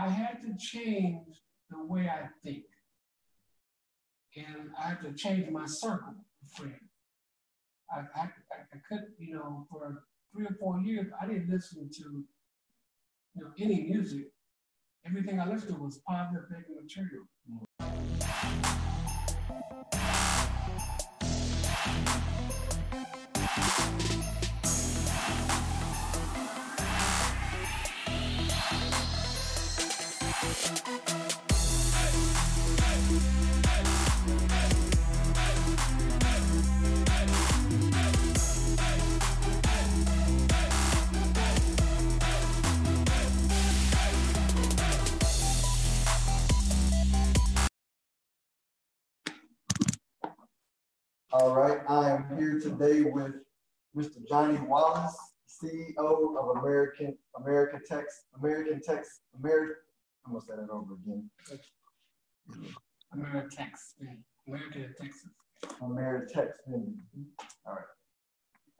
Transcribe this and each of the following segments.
I had to change the way I think. And I had to change my circle of friends. I couldn't, you know, for 3 or 4 years, I didn't listen to, you know, any music. Everything I listened to was positive thinking material. All right, I am here today with Mr. Johnny Wallace, CEO of Ameritex Vending.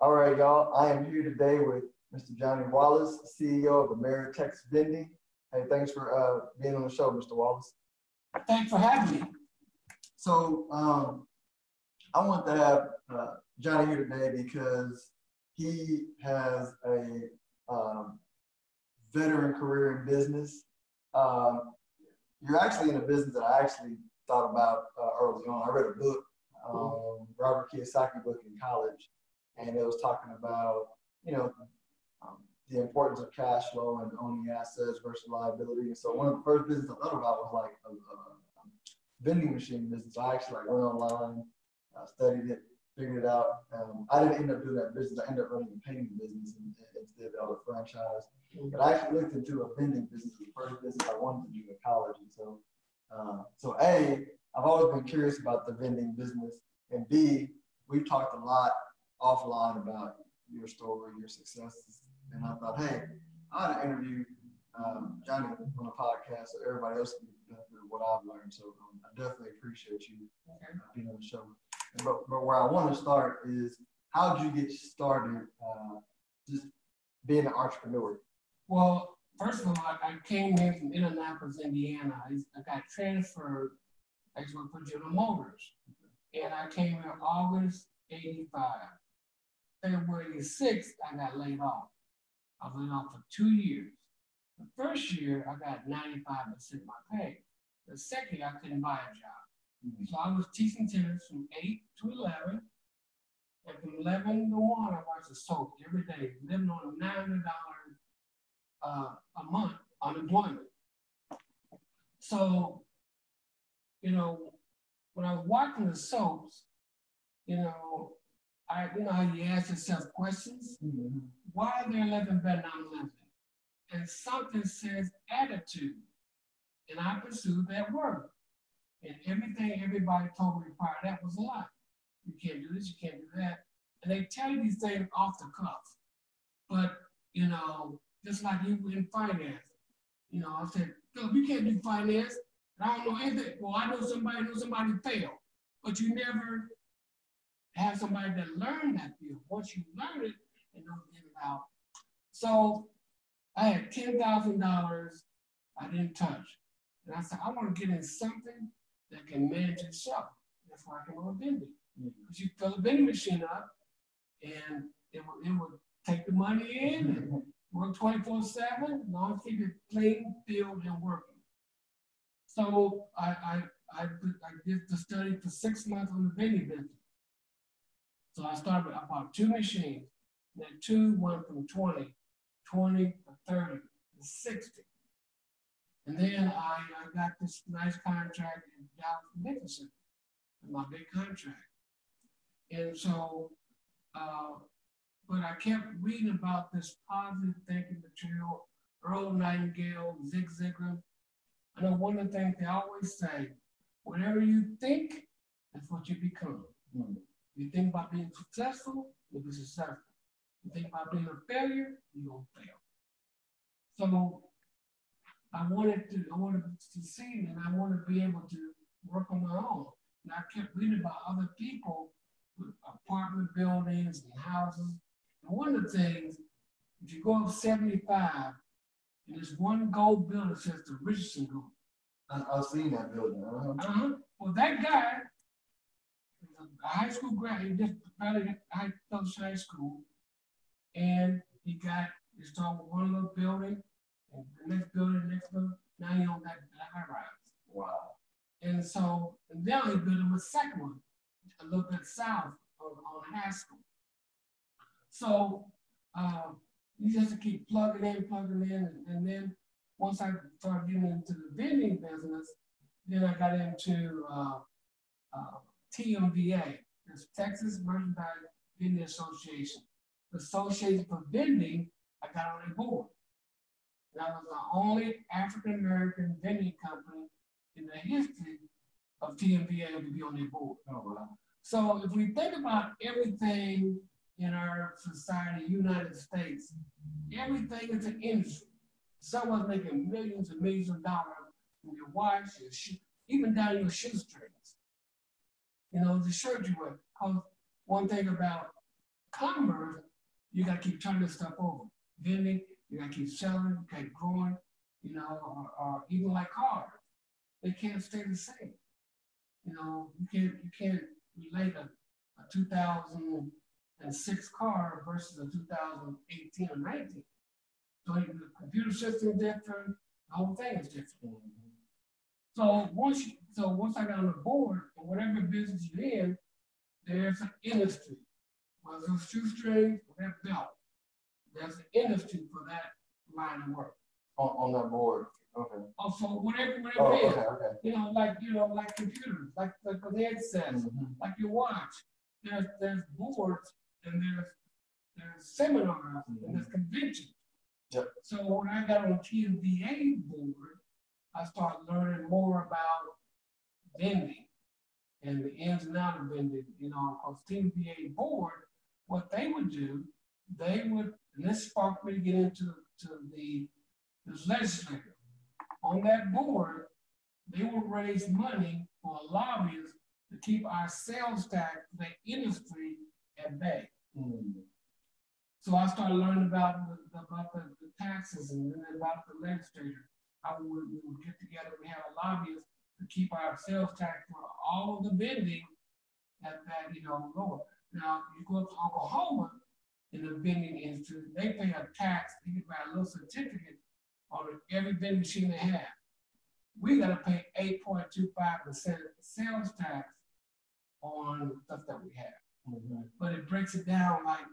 All right, y'all, I am here today with Mr. Johnny Wallace, CEO of Ameritex Vending. Hey, thanks for being on the show, Mr. Wallace. Thanks for having me. So, I want to have Johnny here today because he has a veteran career in business. You're actually in a business that I actually thought about early on. I read a book, Robert Kiyosaki book in college, and it was talking about, you know, the importance of cash flow and owning assets versus liability. And so one of the first businesses I thought about was like a vending machine business. I actually like went online. I studied it, figured it out. I didn't end up doing that business. I ended up running a painting business instead of a franchise. But I actually looked into a vending business, the first business I wanted to do in college. And so, I've always been curious about the vending business. And B, we've talked a lot offline about your story, your successes. And I thought, hey, I ought to interview Johnny on a podcast so everybody else can get through what I've learned. So I definitely appreciate you being on the show. But where I want to start is, how did you get started just being an entrepreneur? Well, first of all, I came in from Indianapolis, Indiana. I got transferred. I used to work for General Motors. And I came in August 85. February 86th, I got laid off. I was laid off for 2 years. The first year, I got 95% of my pay. The second year, I couldn't buy a job. Mm-hmm. So I was teaching tennis from 8 to 11, and from 11 to 1, I watched the soap every day, living on a $900 a month unemployment. So, you know, when I was watching the soaps, you know, how you ask yourself questions, mm-hmm. Why are they living better than I'm living? And something says attitude, and I pursued that word. And everything everybody told me prior to that was a lie. You can't do this, you can't do that. And they tell you these things off the cuff. But, you know, just like you in finance. You know, I said, Philip, you can't do finance. And I don't know anything. Well, I know somebody failed. But you never have somebody that learned that field. Once you learn it, and don't get it out. So I had $10,000 I didn't touch. And I said, I want to get in something that can manage itself. That's why I came on vending. Because you fill a vending machine up, and it would take the money in, and work 24/7, long as keep it clean, filled, and working. So I did the study for 6 months on the vending business. So I started. I bought 2 machines. That 2 went from 20 to 30 to 60. And then I got this nice contract in Dallas, my big contract. And so, but I kept reading about this positive thinking material, Earl Nightingale, Zig Ziglar. I know one of the things they always say, whatever you think, that's what you become. Mm-hmm. You think about being successful, you'll be successful. You think about being a failure, you'll fail. So, I wanted to succeed, and I wanted to be able to work on my own. And I kept reading about other people with apartment buildings and houses. And one of the things, if you go up 75, And there's one gold building that says the Richardson Gold. I've seen that building. Well, that guy, a high school grad, he just graduated high school, and he got, he started with one little building, and the next building, now he on that high rise. Wow. And so, and now he built him a second one, a little bit south on high school. So you just keep plugging in, and then once I started getting into the vending business, then I got into TMVA, the Texas Merchandise Vending Association. The Association for Vending, I got on their board. And I was the only African-American vending company in the history of TMVA to be on their board. Oh, wow. So if we think about everything in our society, United States, everything is an industry. Someone's making millions and millions of dollars from your watch, your shoe, even down your shoestrings. You know, the shirt you wear. Because one thing about commerce, you got to keep turning stuff over. Vending, you got to keep selling, you got to keep growing, you know, or even like cars. They can't stay the same. You know, you can't relate a 2006 car versus a 2018 or 19. So the computer system is different, the whole thing is different. So once I got on the board, and whatever business you're in, there's an industry. Whether it's shoestrings or that belt, there's an industry for that line of work. On that board. Okay. Oh, so whatever it is, okay. Like computers, like the headsets, like your watch. There's boards and there's seminars and there's conventions. Yep. So when I got on the TMVA board, I started learning more about vending and the ins and outs of vending. You know, because TMVA board, what they would do, and this sparked me to get into the legislature. On that board, they will raise money for lobbyists to keep our sales tax, the industry, at bay. Mm-hmm. So I started learning about the taxes and then about the legislature. We would get together, we had a lobbyist to keep our sales tax for all of the vending at that, lower. Now, you go up to Oklahoma in the vending industry, they pay a tax, they get a little certificate on every vending machine they have. We gotta pay 8.25% sales tax on stuff that we have. Mm-hmm. But it breaks it down like,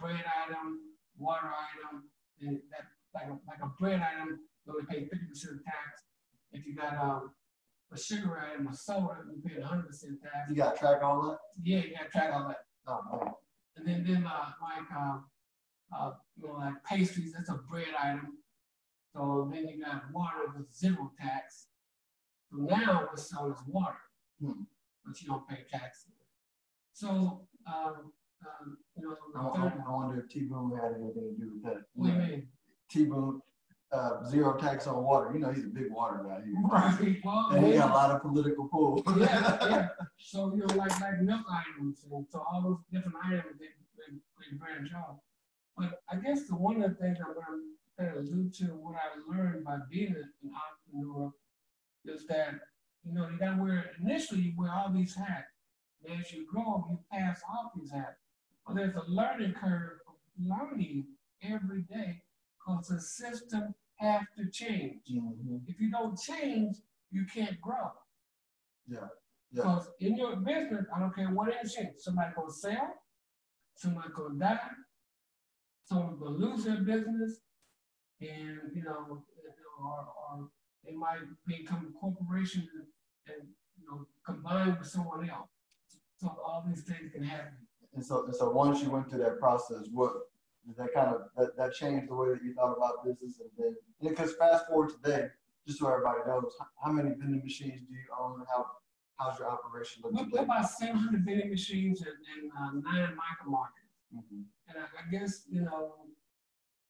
bread item, water item, and that like a bread item, you only pay 50% tax. If you got a sugar item, a soda, you pay 100% tax. You got to track all that. Yeah, you got to track all that. Oh. And then pastries, that's a bread item. So then you got water with zero tax. So now what's sold is water, but you don't pay tax. So. I wonder if T-Boone had anything to do with that. What do you mean? T-Boone, zero tax on water. He's a big water guy here. Right. Well, and he got a lot of political pull. Yeah. So, like milk items. And so all those different items, they branch off. But I guess the one of the things I'm going to allude to, what I learned by being an entrepreneur, is that, you got to wear, initially, you wear all these hats. And as you grow, you pass off these hats. Well, there's a learning curve of learning every day because the system has to change. Mm-hmm. If you don't change, you can't grow. Yeah. Because in your business, I don't care what industry, somebody's going to sell, somebody's going to die, someone's going to lose their business, and, or they might become a corporation and combine with someone else. So all these things can happen. And so once you went through that process, what did that kind of that changed the way that you thought about business? And then, because fast forward today, just so everybody knows, how many vending machines do you own? How's your operation looking? We're about 700 vending machines and 9 micro markets. Mm-hmm. And I guess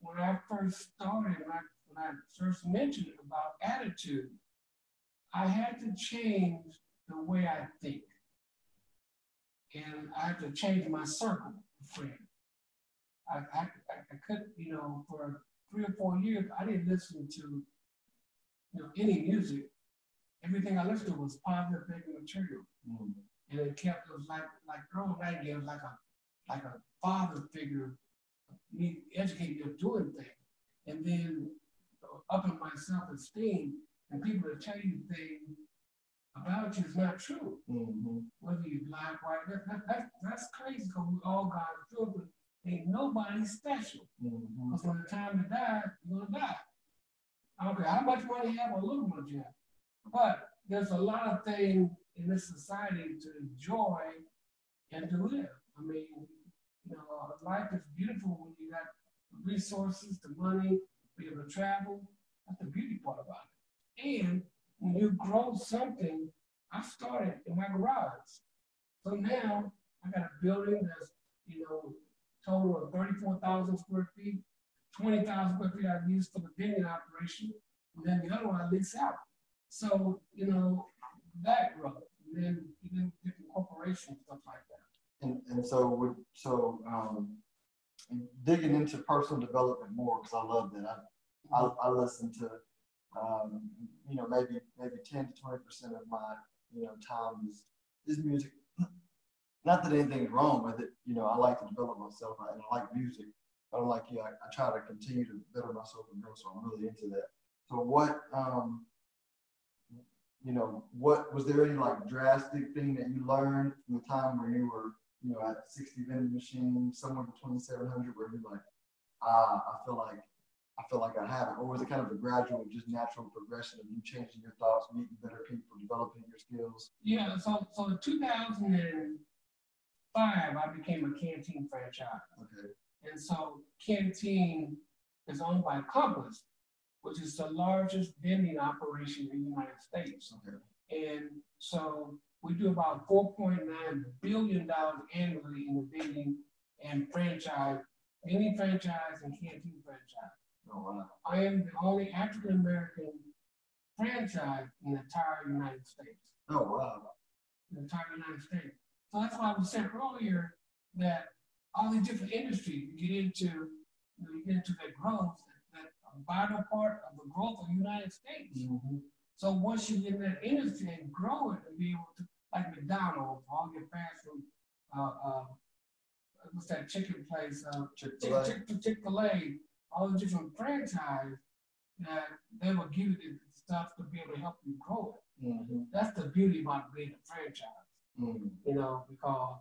when I first started, when I first mentioned about attitude, I had to change the way I think. And I had to change my circle of friends. I couldn't, for 3 or 4 years, I didn't listen to any music. Everything I listened to was positive thinking material. Mm-hmm. And it kept us like Earl Nightingale, like a father figure, me educating them doing things. And then upping my self-esteem, and people that tell you things about you is not true. Mm-hmm. Whether you black, white, that's crazy because we all God's children. Ain't nobody special. Mm-hmm. Because when the time to die, you're gonna die. I don't care how much money you have or little money you have. But there's a lot of things in this society to enjoy and to live. I mean, life is beautiful when you got the resources, the money, be able to travel. That's the beauty part about it. And when you grow something, I started in my garage. So now I got a building that's, total of 34,000 square feet, 20,000 square feet I use for the vending operation, and then the other one I lease out. So, that growth, and then different corporations, stuff like that. And so digging into personal development more, because I love that. I listen to, maybe 10 to 20% of my, time is music. Not that anything's wrong with it, I like to develop myself and I like music, but I try to continue to better myself and grow, so I'm really into that. So what, what was there any drastic thing that you learned from the time where you were, at 60 vending machines, somewhere between 700, where you're like, I feel like I have it, or was it kind of a gradual, just natural progression of you changing your thoughts, meeting better people, developing your skills? Yeah, so in 2005, I became a Canteen franchise. Okay. And so Canteen is owned by Compass, which is the largest vending operation in the United States. Okay. And so we do about $4.9 billion annually in the vending and franchise, vending franchise and Canteen franchise. Oh, wow. I am the only African American franchise in the entire United States. Oh, wow. The entire United States. So that's why I was saying earlier that all these different industries you get into that growth, that vital part of the growth of the United States. Mm-hmm. So once you get in that industry and grow it and be able to, like McDonald's, all your fast food, what's that chicken place? Chick-fil-A. Chick-fil-A. All the different franchises that they will give you stuff to be able to help you grow it. Mm-hmm. That's the beauty about being a franchise, mm-hmm. Because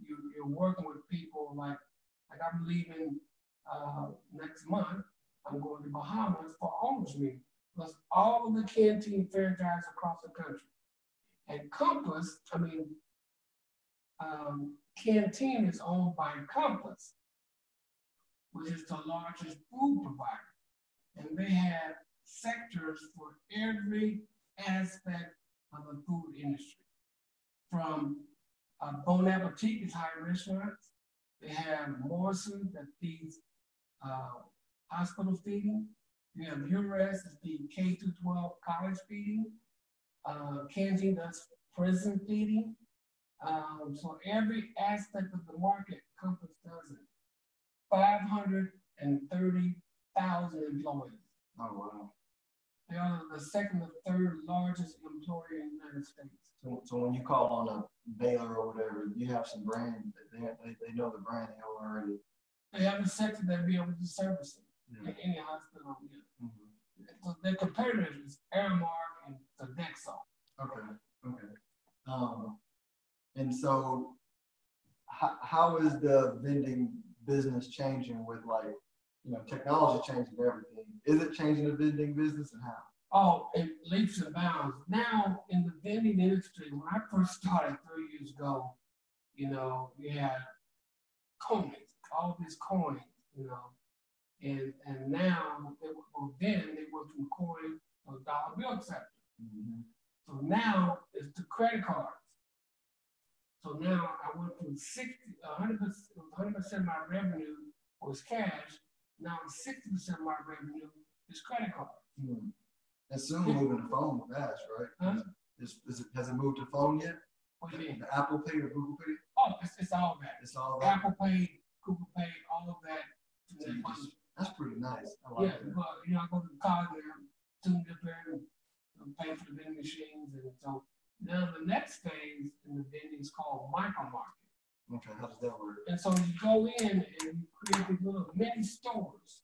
you're working with people like I'm leaving next month. I'm going to Bahamas for owners meeting. Plus all of the Canteen franchises across the country. And Compass, Canteen is owned by Compass, which is the largest food provider. And they have sectors for every aspect of the food industry. From Bon Appetit is high restaurants. They have Morrison that feeds hospital feeding. You have URS that feeds K-12 college feeding. Canteen does prison feeding. So every aspect of the market, Compass does it. 530,000 employees. Oh, wow. They are the second or third largest employer in the United States. So when you call on a Baylor or whatever, you have some brand, they know the brand they own already. They have a sector that be able to service it, yeah, at any hospital. Yeah. Mm-hmm. So their competitors is Aramark and the Dexaw. Okay. And so how is the vending business changing with technology changing everything? Is it changing the vending business and how? Oh, it leaps and bounds. Now in the vending industry, when I first started 3 years ago, you had coins, all these coins, and now they were from coin to dollar bill sector. Mm-hmm. So now it's the credit cards. So now I went from 100% of my revenue was cash. Now 60% of my revenue is credit card. Hmm. It's soon moving to phone fast, right? Huh? Has it moved to phone yet? What do you mean? The Apple Pay or Google Pay? Oh, it's all that. Apple Pay, Google Pay, all of that. So That's pretty nice. I like that. Well, you know, I go to the car there, tuned up there, pay for the vending machines. And so now the next phase in the vending is called micro market. Okay, how does that work? And so you go in and you create these little mini stores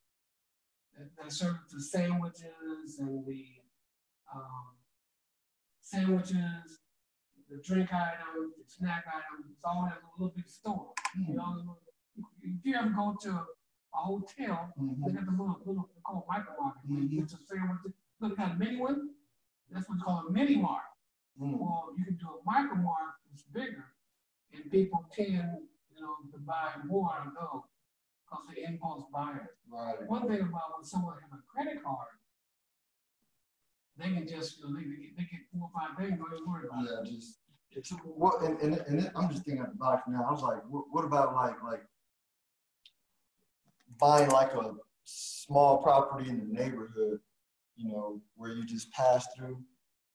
that serve the sandwiches and the the drink items, the snack items. It's all that little big store. Mm-hmm. You know, if you ever go to a hotel, mm-hmm. they got the little they call micro market. Mm-hmm. It's a sandwich. Look at a mini one. That's what's called a mini mart. Mm-hmm. Well, you can do a micro mart that's bigger, and people tend, you know, to buy more out of those because they're impulse buyers. Right. One thing about when someone has a credit card, they can just, you know, they get 4 or 5 things, don't even worry about it. Just it's what and I'm just thinking out the box now. I was like, what about like buying like a small property in the neighborhood, you know, where you just pass through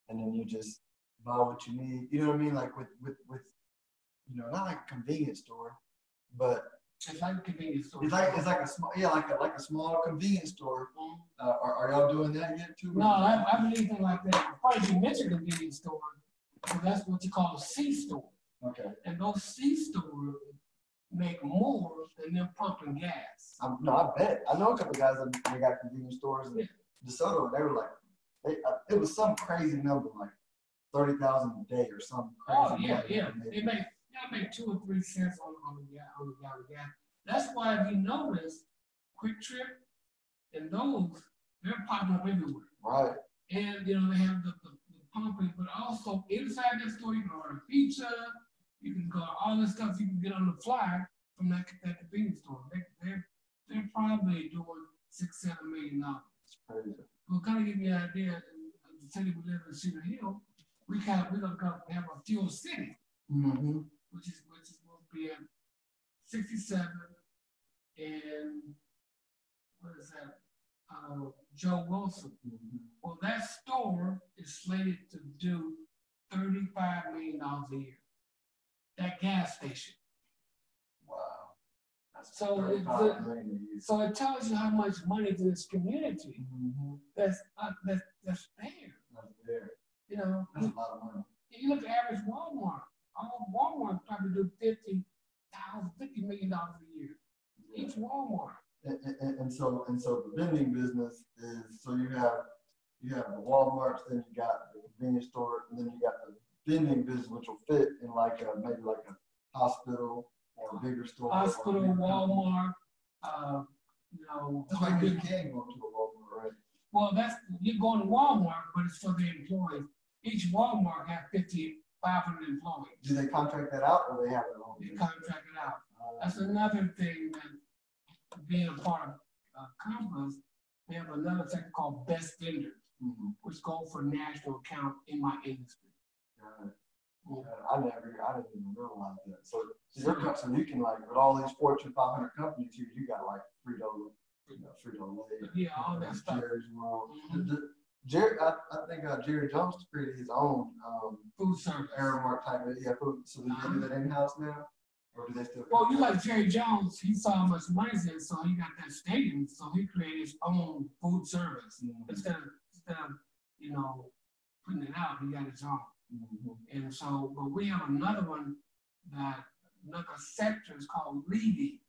and then you just buy what you need. You know what I mean? Like with you know, not like a convenience store, but it's like a convenience store. It's like a small, yeah, like a small convenience store. Are y'all doing that yet too? No, I haven't anything like that. Probably you mentioned convenience store, so that's what you call a C store. Okay. And those C stores make more than them pumping gas. I bet. I know a couple of guys that they got convenience stores in DeSoto, and they were like, it was some crazy number, like 30,000 a day or some crazy. Oh yeah, yeah. They make. I make 2 or 3 cents on the gallon. That's why, if you notice, Quick Trip and those, they're popping up everywhere. Right. And, you know, they have the pumping, but also inside that store, you can order pizza, you can go all the stuff you can get on the fly from that convenience store. They're probably doing $6-7 million. It's crazy. Well, kind of give you an idea, the city we live in, Cedar Hill, we're going to have a Fuel City. Mm-hmm. Which is going to be at 67 and what is that? Joe Wilson. Mm-hmm. Well, that store is slated to do $35 million a year. That gas station. Wow. That's so it tells you how much money to this community. Mm-hmm. That's there. That's there. You know. That's a lot of money. If you look at average Walmart. Walmart probably do $50 million a year. Yeah. Each Walmart. And so the vending business is so you have the Walmarts, then you got the convenience store, and then you got the vending business, which will fit in like a, maybe like a hospital or a bigger store. Hospital, Walmart, you know. That's why you can go to a Walmart, right? Well, you're going to Walmart, but it's for the employees. Each Walmart has 500 employees. Do they contract that out, or they have their own? They contract it out. That's another thing that being a part of Compass, they have another thing called best vendors, mm-hmm. which go for national account in my industry. I didn't even realize that. So you can like with all these Fortune 500 companies here, you got like Frito-Lay, yeah, all that stuff. Jerry, I think Jerry Jones created his own food service, Aramark type of food. So they do that in house now, or do they still? Well, you like Jerry Jones, he saw how much money's in, so he got that stadium, so he created his own food service mm-hmm. instead of you know putting it out. He got his own, mm-hmm. and so but we have another one that another sector is called Levy,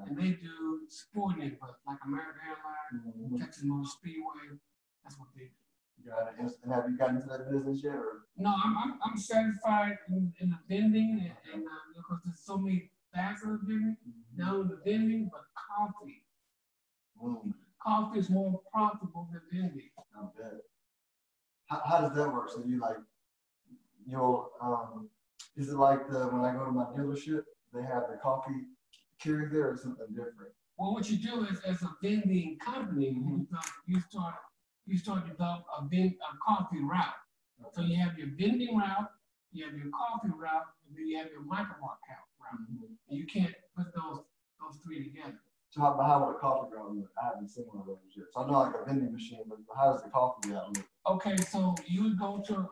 okay. and they do sporting, but like American Airlines, mm-hmm. Texas Motor Speedway. That's what they do. Got it. And have you gotten into that business yet? Or? No, I'm satisfied in the vending and because there's so many facets of vending. Mm-hmm. Not only the vending, but coffee. Mm. Coffee is more profitable than vending. I bet. How does that work? So you like you'll is it like when I go to my dealership, they have the coffee carrier there or something different? Well, what you do is as a vending company, mm-hmm. you start to develop a coffee route. Okay. So you have your vending route, you have your coffee route, and then you have your micro-market route. Mm-hmm. And you can't put those three together. So how would a coffee route look? I haven't seen one of those yet. So I know like a vending machine, but how does the coffee route look? Okay, so you would go to a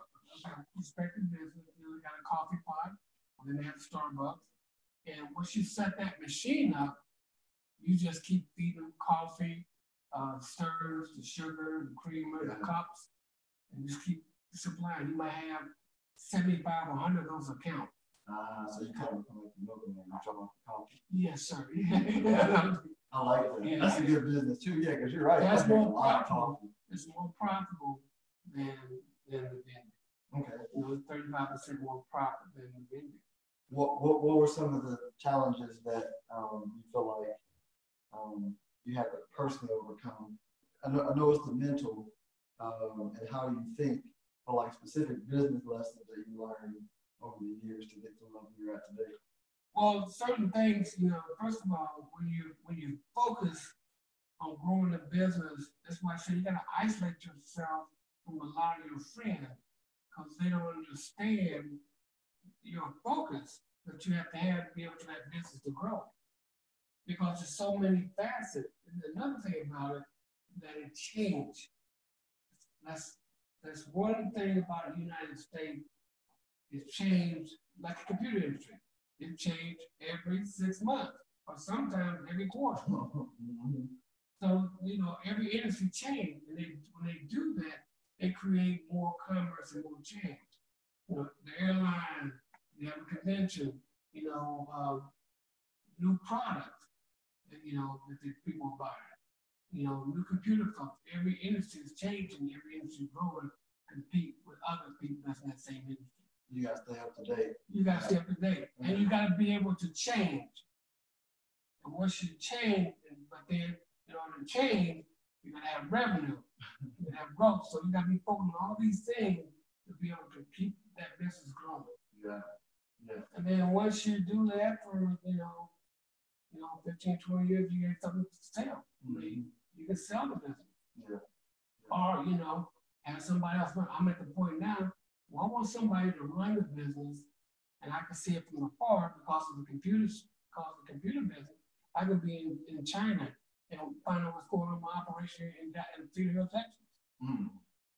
prospective business, you got a coffee pot, and then they have Starbucks. And once you set that machine up, You just keep feeding them coffee, stirs, the sugar, the creamer, the cups, and just keep supplying. You might have 75, 100 of those accounts. So you come from like the milk and you jump off the coffee. Yes, sir. I like that. Yeah. That's a good business too. Yeah, because you're right. That's more profitable. It's more profitable than the vending. Okay. You know, 35% more profit than the vending. What were some of the challenges that you feel like you had to personally overcome? I know it's the mental and how you think, but like specific business lessons that you learned over the years to get to the level you're at today. Well, certain things, you know. First of all, when you focus on growing the business, that's why I say you gotta isolate yourself from a lot of your friends because they don't understand your focus that you have to be able to let business to grow. Because there's so many facets. And another thing about it, that it changed. That's one thing about the United States. It changed, like the computer industry. It changed every 6 months, or sometimes every quarter. So, you know, every industry changed. And when they do that, they create more commerce and more change. You know, the airline, they have a convention, you know, new products, you know, that the people are buying. You know, new computer stuff. Every industry is changing. Every industry is growing, compete with other people that's in that same industry. You got to stay up to date. You got to stay up to date. Mm-hmm. And you got to be able to change. And once you change, but then in order to change, you're going to have revenue. You're going to have growth. So you got to be focused on all these things to be able to keep that business growing. Yeah. Yeah. And then once you do that for, you know, 15, 20 years, you get something to sell. Mm-hmm. I mean, you can sell the business. Yeah. Yeah. Or, you know, have somebody else. I'm at the point now. Well, I want somebody to run the business, and I can see it from afar because of the computers, because of the computer business. I could be in China and find out what's going on in my operation in Frito-Lay, Texas. Mm.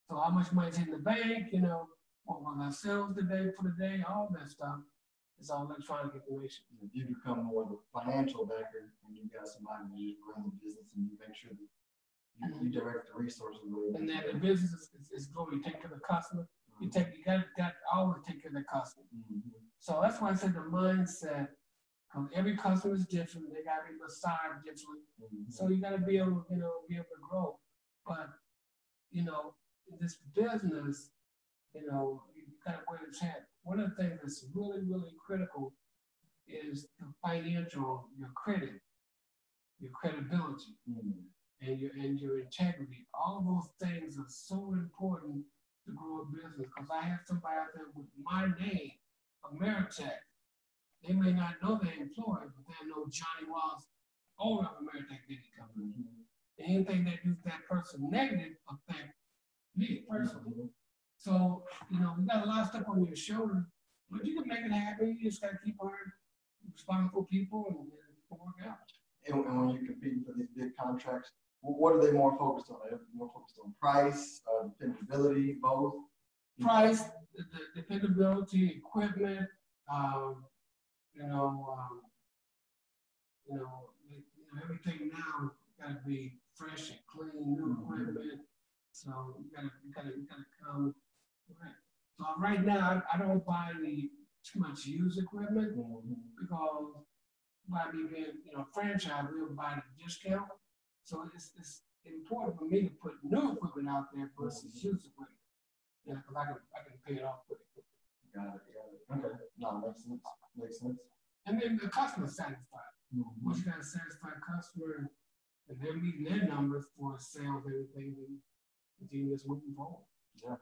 So how much money's in the bank, you know, what was I sell today for the day, all that stuff. It's all electronic information. If you become more of a financial backer, and you've got somebody who just runs the business, and you make sure that you direct the resources really. And that the business is growing. You take care of the customer. You got to always take care of the customer. Mm-hmm. So that's why I said the mindset, because every customer is different. They got to be massaged differently. Mm-hmm. So you got to be able, you know, be able to grow. But, you know, in this business, you know, you got to wait a chance. One of the things that's really, really critical is the financial, your credit, your credibility, mm-hmm. and your integrity. All of those things are so important to grow a business, because I have somebody out there with my name, Ameritex. They may not know their employer, but they know Johnny Wallace, owner of Ameritex Vending Company. Mm-hmm. Anything that gives that person negative affects me personally. Mm-hmm. So, you know, we got a lot of stuff on your shoulder, but you can make it happen. You just got to keep on responsible people and it'll work out. And when you're competing for these big contracts, what are they more focused on? They're more focused on price, dependability, both? Price, dependability, equipment, you know, everything now got to be fresh and clean, new equipment. So you gotta come correct. So right now, I don't buy any too much used equipment because by me being, you know, franchise, we'll buy at a discount. So it's important for me to put new equipment out there versus used equipment. Yeah, because I can pay it off pretty quickly. Got it. Okay. No, makes sense. And then the customer's satisfied. Mm-hmm. Once you got a satisfied customer and they're meeting their numbers for sales and everything, then the team is moving forward. Yeah.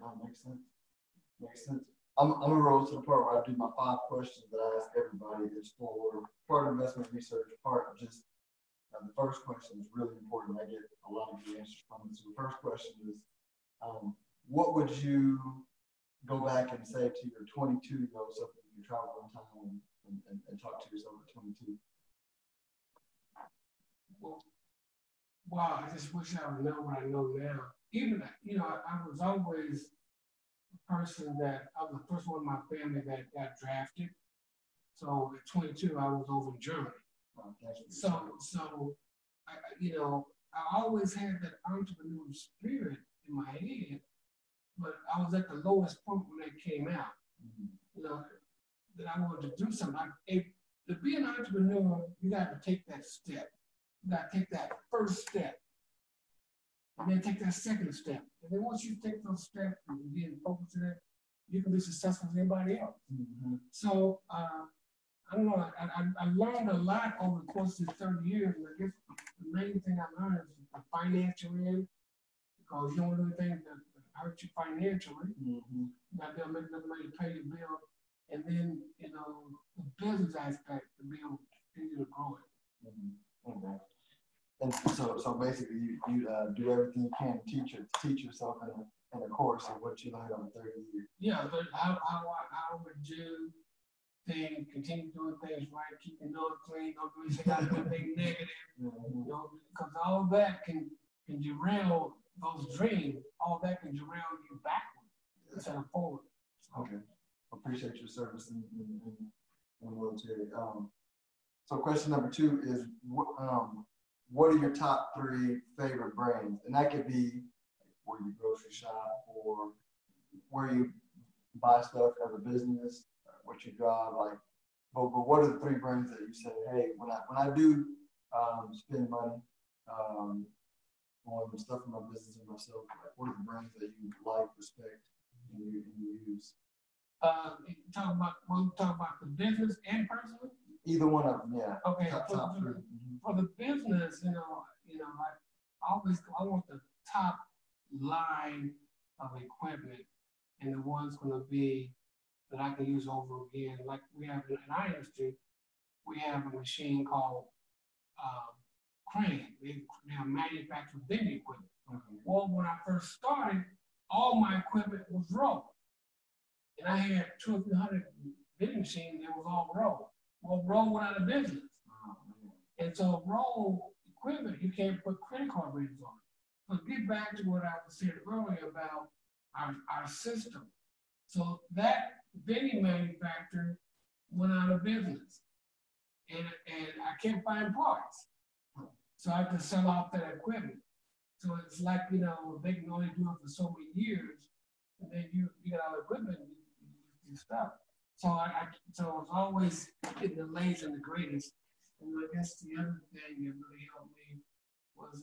No, makes sense. I'm gonna roll to the part where I do my 5 questions that I ask everybody. It's for part investment research, part just. The first question is really important. I get a lot of good answers from it. So the first question is, what would you go back and say to your 22-year-old self if you travel one time and talk to yourself at 22? Well, wow, I just wish I would know what I know now. Even, you know, I was always a person that, I was the first one in my family that got drafted. So at 22, I was over in Germany. So I always had that entrepreneur spirit in my head, but I was at the lowest point when that came out. Mm-hmm. You know, that I wanted to do something. To be an entrepreneur, you got to take that step. You got to take that first step, and then take that second step. And then once you take those steps and get focused on it, you can be successful as anybody else. Mm-hmm. So I don't know. I learned a lot over the course of 30 years. And I guess the main thing I learned is the financial end, because you don't do anything that hurt you financially. Mm-hmm. Not gonna make enough money to pay your bill. And then, you know, the business aspect to be able to continue to grow it. Mm-hmm. Okay. And so basically, you do everything you can to teach yourself in a course of what you learned over 30 years. Yeah, but I would do things, continue doing things right, keep your nose clean, don't do anything out of anything negative. Mm-hmm. You know, because all that can derail those dreams. All that can derail you backward instead of forward. So, okay. Appreciate your service in the military. So question number 2 is, what are your top 3 favorite brands? And that could be where you grocery shop or where you buy stuff as a business, what you drive, like, but what are the 3 brands that you say, hey, when I do spend money on stuff in my business and myself, like, what are the brands that you like, respect, and you use? Talking about the business and personal? Either one of them, yeah. Okay. For the business, you know, I want the top line of equipment and the one's going to be that I can use over again. Like we have in our industry, we have a machine called Crane. They manufacture vending equipment. Mm-hmm. Well, when I first started, all my equipment was raw. And I had 200 or 300 vending machines that was all roll. Well, roll went out of business. Mm-hmm. And so roll equipment, you can't put credit card readers on it. So get back to what I said earlier about our system. So that vending manufacturer went out of business. And I can't find parts. So I have to sell off that equipment. So it's like, you know, they can only do it for so many years. And then you get out of equipment and you stop. So it's always getting the latest and the greatest. And I guess the other thing that really helped me was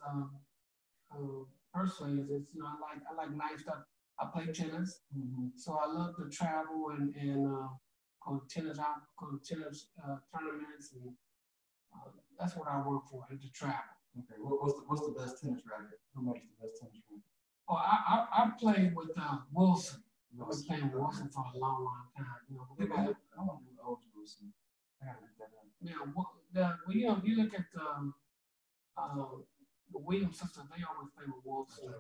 personally is I like nice stuff. I play tennis, mm-hmm. So I love to travel and go to tennis tournaments, and that's what I work for, to travel. Okay, what's the best tennis racket? Who makes the best tennis racket? Oh, I played with Wilson. I was playing with Wilson for a long time. You know, we got, I want to do old Wilson. Yeah, you know, you look at the Williams sisters. They always play with Wilson.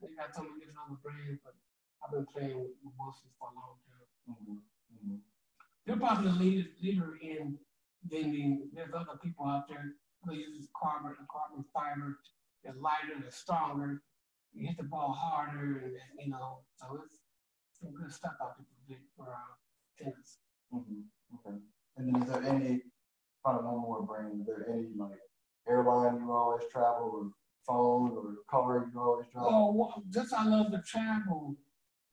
They got so many different other brands, but I've been playing with Wilson for a long time. Mm-hmm. Mm-hmm. They're probably the leader in vending. There's other people out there who use carbon fiber. They're lighter. They're stronger. You hit the ball harder, and you know, so it's some good stuff out there for tennis. Mm-hmm. Okay. And then, is there any, probably one more brand, is there any like airline you always travel, or phone, or car you always travel? Oh, well, just I love to travel,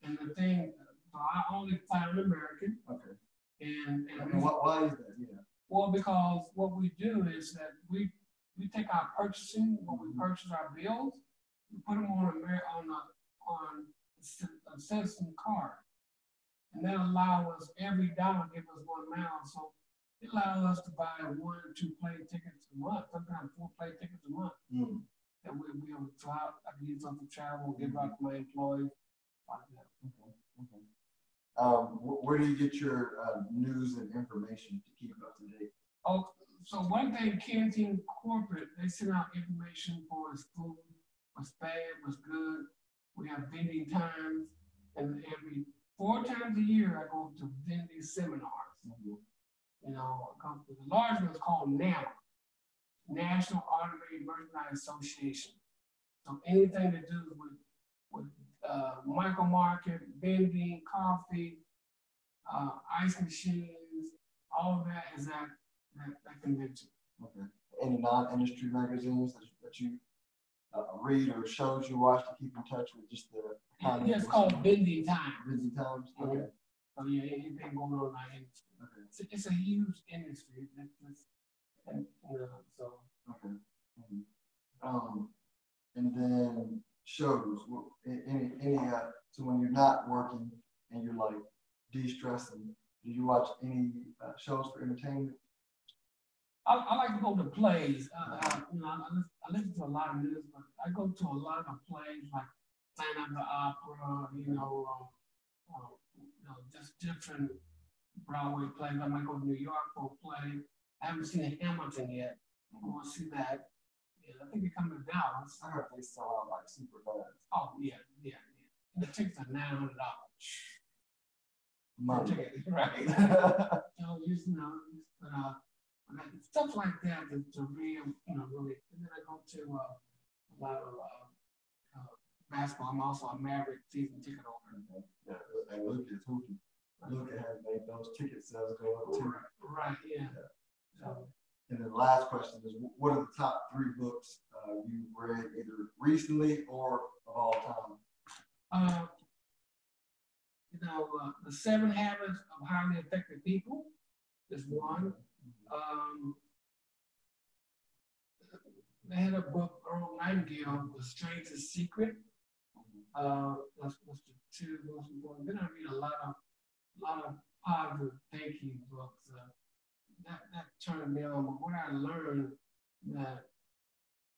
and the thing, so I only fly on American. Okay. And why is that? Yeah. Well, because what we do is that we take our purchasing, when we purchase our bills, put them on a citizen card, and that allows us every dollar give us 1 mile. So it allows us to buy 1 or 2 plane tickets a month, sometimes 4 plane tickets a month. Mm-hmm. And we able to travel. I can use them to travel, give back to my employees. Okay. Okay. Where do you get your news and information to keep up to date? Oh, so one thing, Canteen Corporate, they send out information for us food. What's bad, what's good. We have vending times, and every 4 times a year I go to vending seminars. Mm-hmm. You know, the large one is called NAMA, National Automated Merchandising Association. So anything to do with micro market, vending, coffee, ice machines, all of that is at that convention. Okay. Any non-industry magazines that you read or shows you watch to keep in touch with just the economy? Yeah, it's called Busy Times. Busy Times? Okay. So yeah, anything going on in my industry. Okay. It's a huge industry. So. Okay. Mm-hmm. And then shows. So when you're not working and you're like de-stressing, do you watch any shows for entertainment? I like to go to plays. I listen to a lot of music, but I go to a lot of plays, like Playing at the Opera, just different Broadway plays. I might go to New York for a play. I haven't seen Hamilton yet. I want to see that. Yeah, I think it comes to Dallas. I heard they sell out like super fast. Oh, yeah. The tickets are $900. Money. Tickets, right. Stuff like that to really. And then I go to a lot of basketball. I'm also a Maverick season ticket owner. Yeah, and Luke is hooping. Luke has made those ticket sales go up too. Right, yeah. So, and then the last question is, what are the top three books you've read either recently or of all time? The 7 Habits of Highly Effective People is one. They had a book, Earl Nightingale, The Strangest Secret. That's the two most important. Then I read a lot of positive thinking books. That turned me on. But what I learned that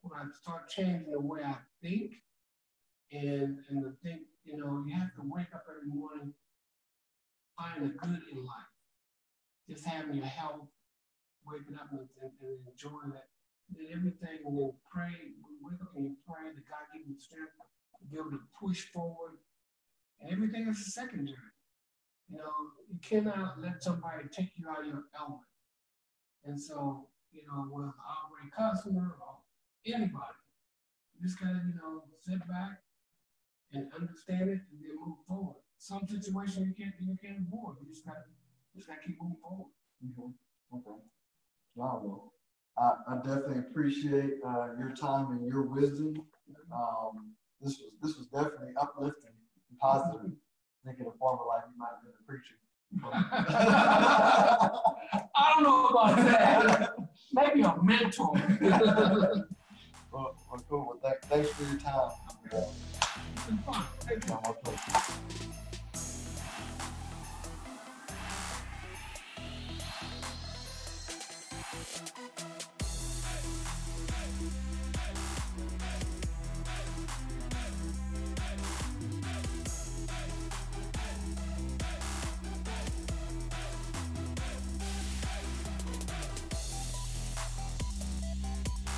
when I start changing the way I think and to think, you have to wake up every morning, find the good in life. Just having your health, waking up and enjoying that. Then everything, and then pray, wake up and you pray that God give you strength to be able to push forward. And everything is secondary. You cannot let somebody take you out of your element. And so, with our customer or anybody, you just gotta, sit back and understand it and then move forward. Some situations you can't avoid. You just gotta keep moving forward. Mm-hmm. Okay. Wow. Well, I definitely appreciate your time and your wisdom. This was definitely uplifting and positive. I think in a former life you might have been a preacher. I don't know about that. Maybe a mentor. Well, cool. Thanks for your time. It's been fun. Thank you.